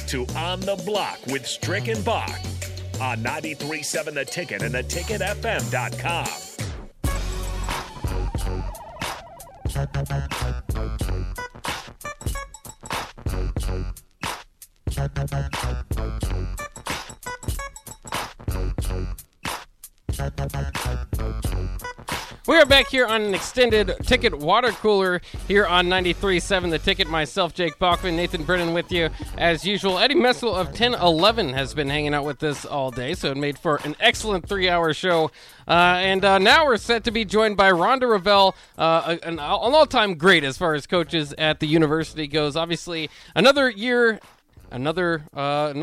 back to On the Block with Strick and Bach on 93.7 The Ticket and theticketfm.com. We are back here on an extended Ticket Water Cooler here on 93.7 The Ticket. Myself, Jake Bachman, Nathan Brennan with you as usual. Eddie Messel of 1011 has been hanging out with us all day, so it made for an excellent 3-hour show. Now we're set to be joined by Rhonda Revelle, an all-time great as far as coaches at the university goes. Obviously, another year... Another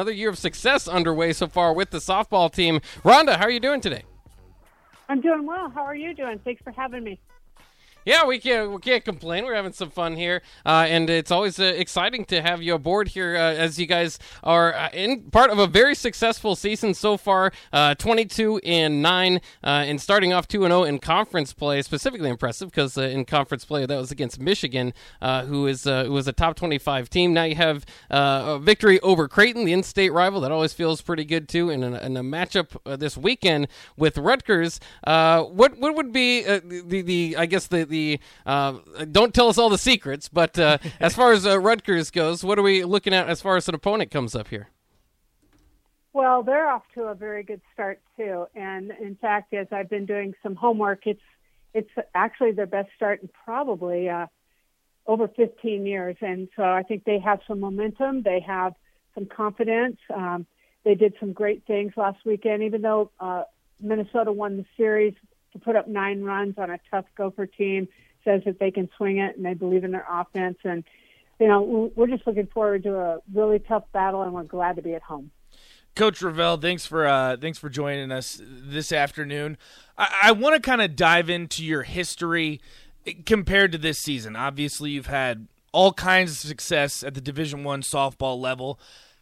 year of success underway so far with the softball team. Rhonda, how are you doing today? I'm doing well. How are you doing? Thanks for having me. Yeah, we can't complain. We're having some fun here, and it's always exciting to have you aboard here as you guys are in part of a very successful season so far, 22-9, and starting off 2-0 in conference play. Specifically impressive because in conference play that was against Michigan, who was a top 25 team. Now you have a victory over Creighton, the in-state rival. That always feels pretty good too. In a matchup this weekend with Rutgers, what would be don't tell us all the secrets, but as far as Rutgers goes, what are we looking at as far as an opponent comes up here? Well, they're off to a very good start too, and in fact, as I've been doing some homework, it's actually their best start in probably over 15 years, and so I think they have some momentum, they have some confidence. They did some great things last weekend, even though Minnesota won the series. To put up 9 runs on a tough Gopher team says that they can swing it and they believe in their offense. And, you know, we're just looking forward to a really tough battle, and we're glad to be at home. Coach Revelle, thanks for joining us this afternoon. I want to kind of dive into your history compared to this season. Obviously, you've had all kinds of success at the Division I softball level.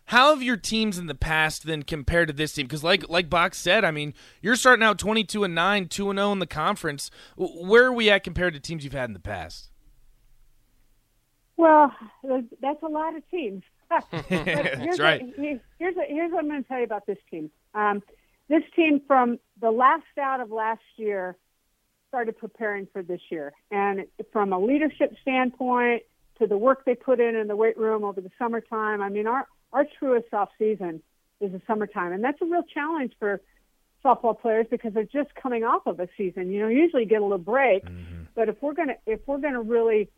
How have your teams in the past then compared to this team? Because like Bach said, I mean, you're starting out 22-9, 2-0 in the conference. Where are we at compared to teams you've had in the past? Well, that's a lot of teams. That's right. Here's what I'm going to tell you about this team. This team from the last out of last year started preparing for this year. And from a leadership standpoint to the work they put in the weight room over the summertime, I mean, our truest off season is the summertime, and that's a real challenge for softball players because they're just coming off of a season. You know, usually you get a little break, but if we're gonna really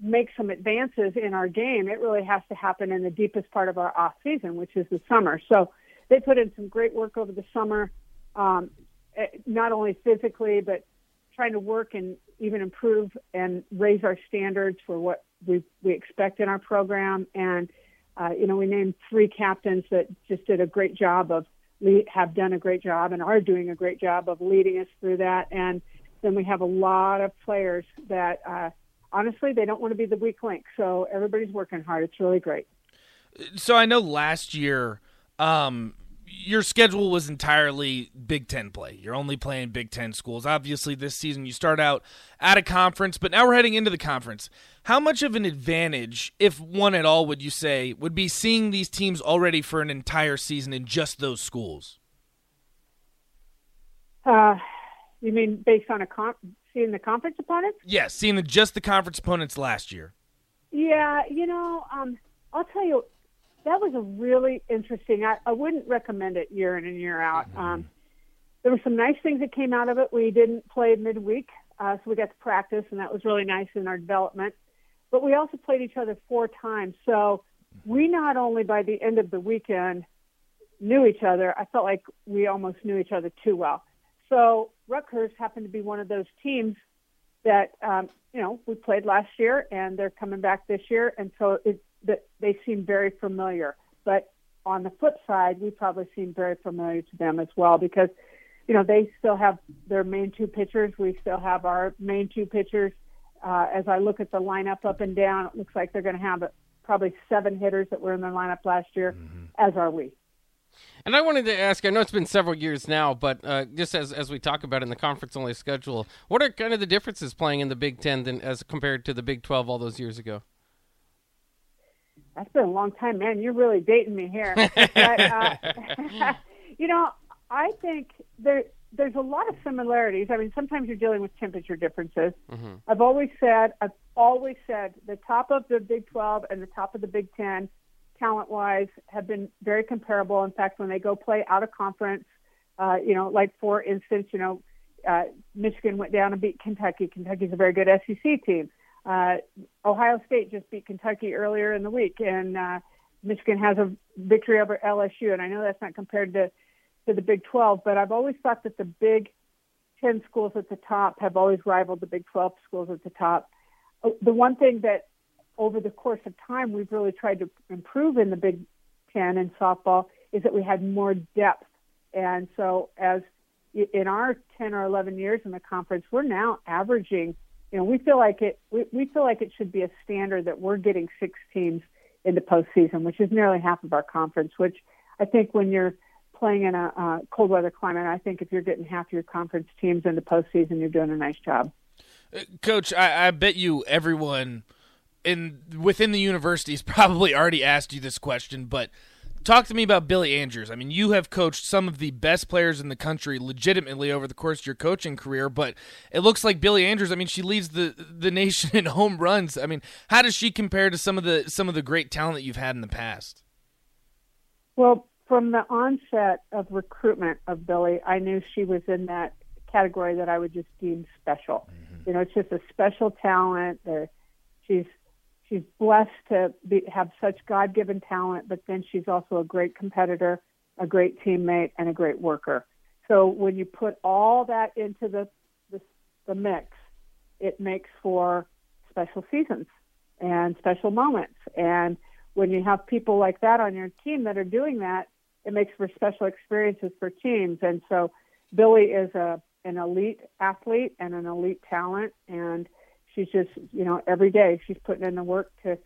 make some advances in our game, it really has to happen in the deepest part of our off season, which is the summer. So they put in some great work over the summer, not only physically but trying to work and even improve and raise our standards for what we expect in our program. And we named 3 captains that just did a great job have done a great job and are doing a great job of leading us through that. And then we have a lot of players that, honestly, they don't want to be the weak link. So everybody's working hard. It's really great. So I know last year your schedule was entirely Big Ten play. You're only playing Big Ten schools. Obviously, this season you start out at a conference, but now we're heading into the conference. How much of an advantage, if one at all, would you say, would be seeing these teams already for an entire season in just those schools? You mean based on seeing the conference opponents? Yes, yeah, seeing just the conference opponents last year. Yeah, I'll tell you, that was a really interesting. I wouldn't recommend it year in and year out. There were some nice things that came out of it. We didn't play midweek, so we got to practice, and that was really nice in our development. But we also played each other 4 times. So we not only by the end of the weekend knew each other, I felt like we almost knew each other too well. So Rutgers happened to be one of those teams that, we played last year and they're coming back this year. And so they seem very familiar. But on the flip side, we probably seem very familiar to them as well because, they still have their main 2 pitchers. We still have our main 2 pitchers. As I look at the lineup up and down, it looks like they're going to have probably 7 hitters that were in their lineup last year, as are we. And I wanted to ask, I know it's been several years now, but just as we talk about in the conference-only schedule, what are kind of the differences playing in the Big Ten than as compared to the Big 12 all those years ago? that's been a long time, man. You're really dating me here. But, you know, I think there's a lot of similarities. I mean, sometimes you're dealing with temperature differences. Mm-hmm. I've always said the top of the Big 12 and the top of the Big 10, talent-wise, have been very comparable. In fact, when they go play out of conference, like for instance, Michigan went down and beat Kentucky. Kentucky's a very good SEC team. Ohio State just beat Kentucky earlier in the week, and Michigan has a victory over LSU. And I know that's not compared to the Big 12, but I've always thought that the Big 10 schools at the top have always rivaled the Big 12 schools at the top. The one thing that over the course of time we've really tried to improve in the Big 10 in softball is that we had more depth. And so as in our 10 or 11 years in the conference, we're now averaging, we feel like it should be a standard that we're getting 6 teams in the postseason, which is nearly half of our conference, which I think when you're playing in a cold weather climate, I think if you're getting half your conference teams in the postseason, you're doing a nice job. Coach, I bet you everyone within the university is probably already asked you this question, but talk to me about Billy Andrews. I mean, you have coached some of the best players in the country legitimately over the course of your coaching career, but it looks like Billy Andrews, I mean, she leads the nation in home runs. I mean, how does she compare to some of the great talent that you've had in the past? Well, from the onset of recruitment of Billy, I knew she was in that category that I would just deem special. Mm-hmm. It's just a special talent. She's blessed to have such God-given talent, but then she's also a great competitor, a great teammate, and a great worker. So when you put all that into the mix, it makes for special seasons and special moments. And when you have people like that on your team that are doing that, it makes for special experiences for teams. And so Billy is an elite athlete and an elite talent, and she's just, every day she's putting in the work to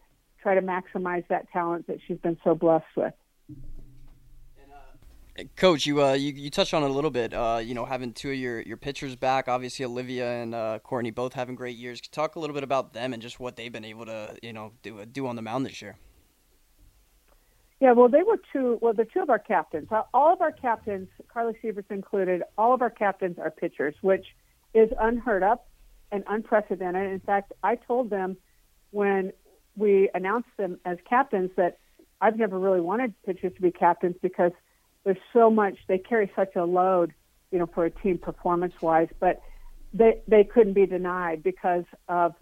try to maximize that talent that she's been so blessed with. Coach, you touched on it a little bit, having two of your pitchers back, obviously Olivia and Courtney both having great years. Could you talk a little bit about them and just what they've been able to, do on the mound this year? Yeah, well, they're two of our captains. All of our captains, Carla Sievers included, all of our captains are pitchers, which is unheard of and unprecedented. In fact, I told them when we announced them as captains that I've never really wanted pitchers to be captains because there's so much, they carry such a load, for a team performance-wise, but they couldn't be denied because of,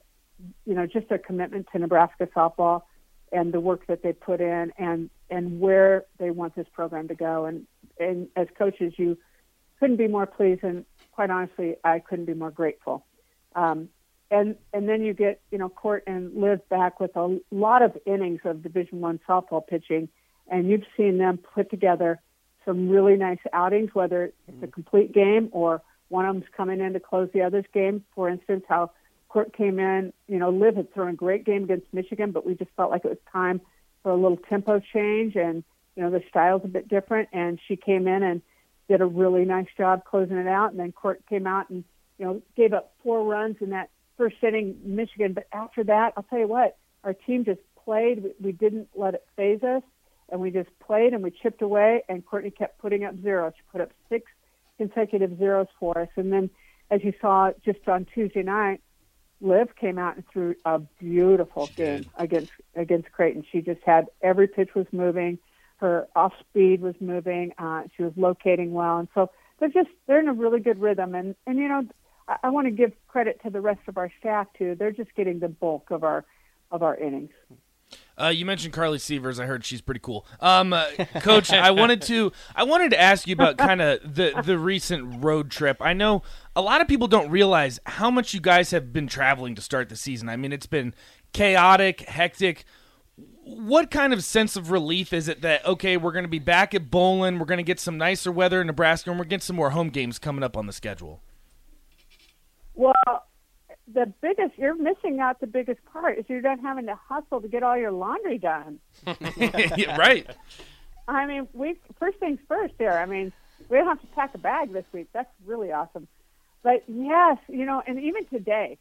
just their commitment to Nebraska softball and the work that they put in and where they want this program to go. And as coaches, you couldn't be more pleased, and quite honestly, I couldn't be more grateful. And then you get, Court and Liv back with a lot of innings of Division I softball pitching, and you've seen them put together some really nice outings, whether it's a complete game or one of them's coming in to close the other's game. For instance, how Court came in, Liv had thrown a great game against Michigan, but we just felt like it was time for a little tempo change, and, the style's a bit different, and she came in and did a really nice job closing it out, and then Court came out and gave up 4 runs in that first inning, Michigan. But after that, I'll tell you what, our team just played. We didn't let it phase us, and we just played, and we chipped away, and Courtney kept putting up zeros. She put up 6 consecutive zeros for us. And then, as you saw just on Tuesday night, Liv came out and threw a beautiful game against Creighton. She just had every pitch was moving. Her off-speed was moving. She was locating well. And so they're in a really good rhythm. And I want to give credit to the rest of our staff, too. They're just getting the bulk of our innings. You mentioned Carly Sievers. I heard she's pretty cool. Coach, I wanted to ask you about kind of the recent road trip. I know a lot of people don't realize how much you guys have been traveling to start the season. I mean, it's been chaotic, hectic. What kind of sense of relief is it that, okay, we're going to be back at Bullen, we're going to get some nicer weather in Nebraska, and we're getting some more home games coming up on the schedule? Well, you're missing out the biggest part is you're not having to hustle to get all your laundry done. Yeah, right. I mean, first things first there. I mean, we don't have to pack a bag this week. That's really awesome. But, yes, and even today,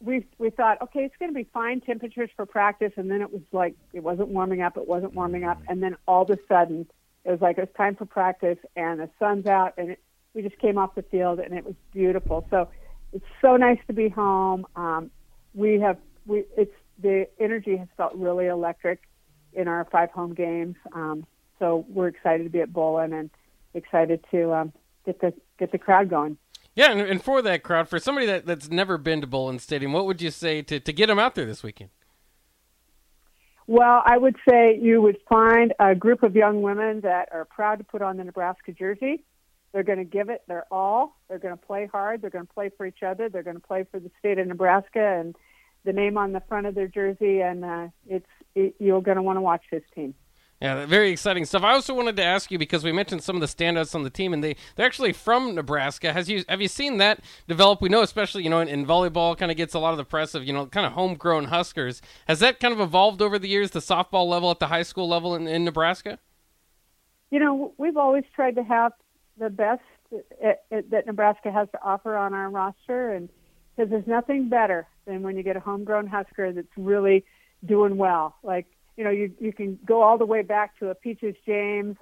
we thought, okay, it's going to be fine temperatures for practice, and then it was like it wasn't warming up, and then all of a sudden it was like it was time for practice, and the sun's out, and we just came off the field, and it was beautiful. So it's so nice to be home. The energy has felt really electric in our 5 home games. So we're excited to be at Bullen and excited to get the crowd going. Yeah, and for that crowd, for somebody that's never been to Bullen Stadium, what would you say to get them out there this weekend? Well, I would say you would find a group of young women that are proud to put on the Nebraska jersey. They're going to give it their all. They're going to play hard. They're going to play for each other. They're going to play for the state of Nebraska and the name on the front of their jersey, and you're going to want to watch this team. Yeah, very exciting stuff. I also wanted to ask you, because we mentioned some of the standouts on the team, and they're actually from Nebraska. Have you seen that develop? We know, especially in volleyball, kind of gets a lot of the press of kind of homegrown Huskers. Has that kind of evolved over the years? The softball level at the high school level in Nebraska. We've always tried to have the best that Nebraska has to offer on our roster, and because there's nothing better than when you get a homegrown Husker that's really doing well, like. You can go all the way back to a Peaches James.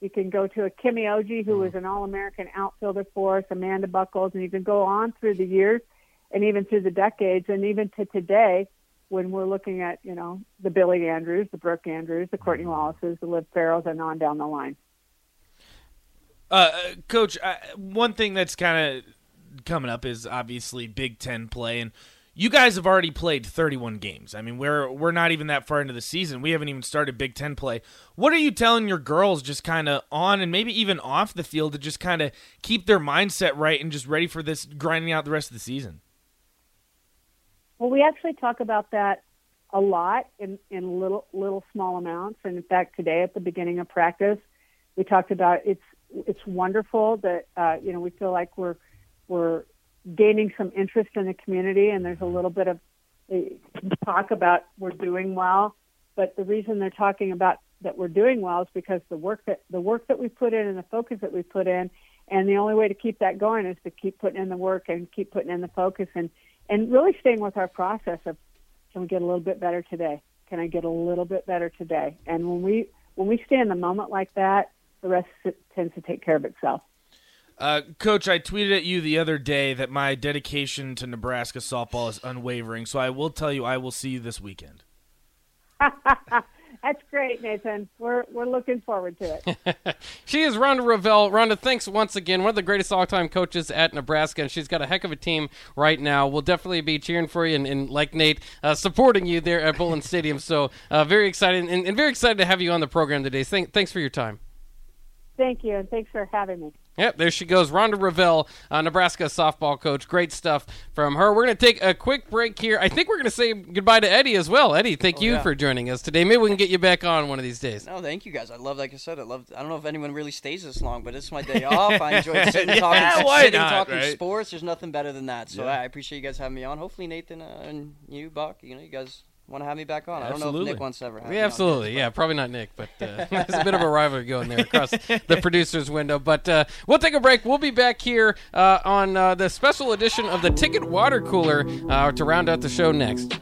You can go to a Kimmy OG, who was an All-American outfielder for us, Amanda Buckles, and you can go on through the years and even through the decades and even to today when we're looking at, the Billy Andrews, the Brooke Andrews, the Courtney Wallaces, the Liv Farrells, and on down the line. Coach, one thing that's kind of coming up is obviously Big Ten play, and you guys have already played 31 games. I mean, we're not even that far into the season. We haven't even started Big Ten play. What are you telling your girls just kind of on and maybe even off the field to just kind of keep their mindset right and just ready for this, grinding out the rest of the season? Well, we actually talk about that a lot in little small amounts. And in fact, today at the beginning of practice, we talked about it's wonderful that we feel like we're gaining some interest in the community, and there's a little bit of talk about we're doing well, but the reason they're talking about that we're doing well is because the work that we put in and the focus that we put in, and the only way to keep that going is to keep putting in the work and keep putting in the focus and really staying with our process of, can we get a little bit better today? Can I get a little bit better today? And when we stay in the moment like that, the rest tends to take care of itself. Coach, I tweeted at you the other day that my dedication to Nebraska softball is unwavering, so I will tell you I will see you this weekend. That's great, Nathan. We're looking forward to it. She is Rhonda Revelle. Rhonda, thanks once again. One of the greatest all-time coaches at Nebraska, and she's got a heck of a team right now. We'll definitely be cheering for you and like Nate, supporting you there at Bullen Stadium. So very excited and very excited to have you on the program today. Thanks for your time. Thank you, and thanks for having me. Yep, there she goes, Rhonda Revelle, Nebraska softball coach. Great stuff from her. We're going to take a quick break here. I think we're going to say goodbye to Eddie as well. Eddie, thank you for joining us today. Maybe we can get you back on one of these days. No, thank you guys. I love, I don't know if anyone really stays this long, but it's my day off. I enjoy sitting, talking sports. There's nothing better than that. So I appreciate you guys having me on. Hopefully, Nathan and you, Buck, you guys want to have me back on. I don't know if Nick wants to ever have me on. Absolutely, yeah, probably not Nick, but there's a bit of a rivalry going there across the producer's window. But we'll take a break. We'll be back here on the special edition of the Ticket Water Cooler to round out the show next.